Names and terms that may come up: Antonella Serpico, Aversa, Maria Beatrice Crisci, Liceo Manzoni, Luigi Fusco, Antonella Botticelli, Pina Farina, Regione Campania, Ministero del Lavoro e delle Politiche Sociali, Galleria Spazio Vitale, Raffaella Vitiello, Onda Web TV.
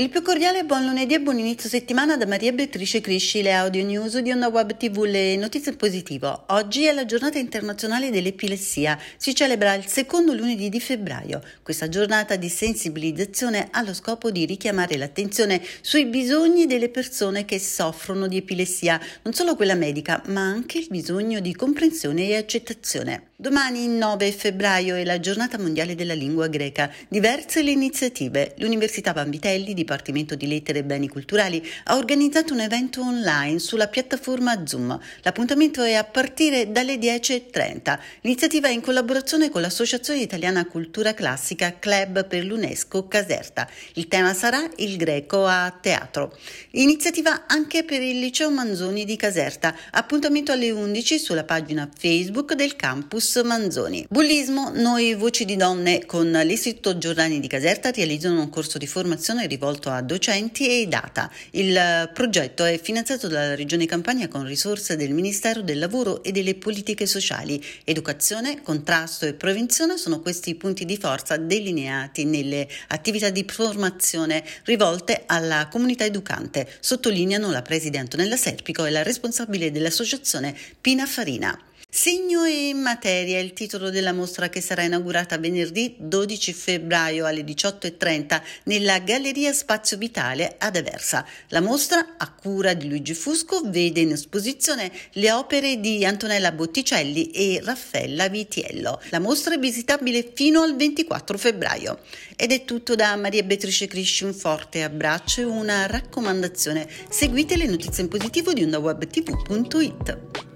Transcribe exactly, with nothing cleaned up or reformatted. Il più cordiale buon lunedì e buon inizio settimana da Maria Beatrice Crisci, le audio news di Onda Web tivù, le notizie in positivo. Oggi è la giornata internazionale dell'epilessia, si celebra il secondo lunedì di febbraio. Questa giornata di sensibilizzazione ha lo scopo di richiamare l'attenzione sui bisogni delle persone che soffrono di epilessia, non solo quella medica, ma anche il bisogno di comprensione e accettazione. Domani, nove febbraio, è la giornata mondiale della lingua greca. Diverse le iniziative. L'Università Vanvitelli, Dipartimento di Lettere e Beni Culturali, ha organizzato un evento online sulla piattaforma Zoom. L'appuntamento è a partire dalle dieci e trenta. L'iniziativa è in collaborazione con l'Associazione Italiana Cultura Classica Club per l'UNESCO Caserta. Il tema sarà il greco a teatro. Iniziativa anche per il Liceo Manzoni di Caserta. Appuntamento alle undici sulla pagina Facebook del campus Manzoni. Bullismo, noi voci di donne con l'Istituto Giordani di Caserta realizzano un corso di formazione rivolto a docenti e data. Il progetto è finanziato dalla Regione Campania con risorse del Ministero del Lavoro e delle Politiche Sociali. Educazione, contrasto e prevenzione sono questi punti di forza delineati nelle attività di formazione rivolte alla comunità educante, sottolineano la preside Antonella Serpico e la responsabile dell'associazione Pina Farina. Segno e materia è il titolo della mostra che sarà inaugurata venerdì dodici febbraio alle diciotto e trenta nella Galleria Spazio Vitale ad Aversa. La mostra, a cura di Luigi Fusco, vede in esposizione le opere di Antonella Botticelli e Raffaella Vitiello. La mostra è visitabile fino al ventiquattro febbraio. Ed è tutto da Maria Beatrice Crisci, un forte abbraccio e una raccomandazione. Seguite le notizie in positivo di onda web tv punto it.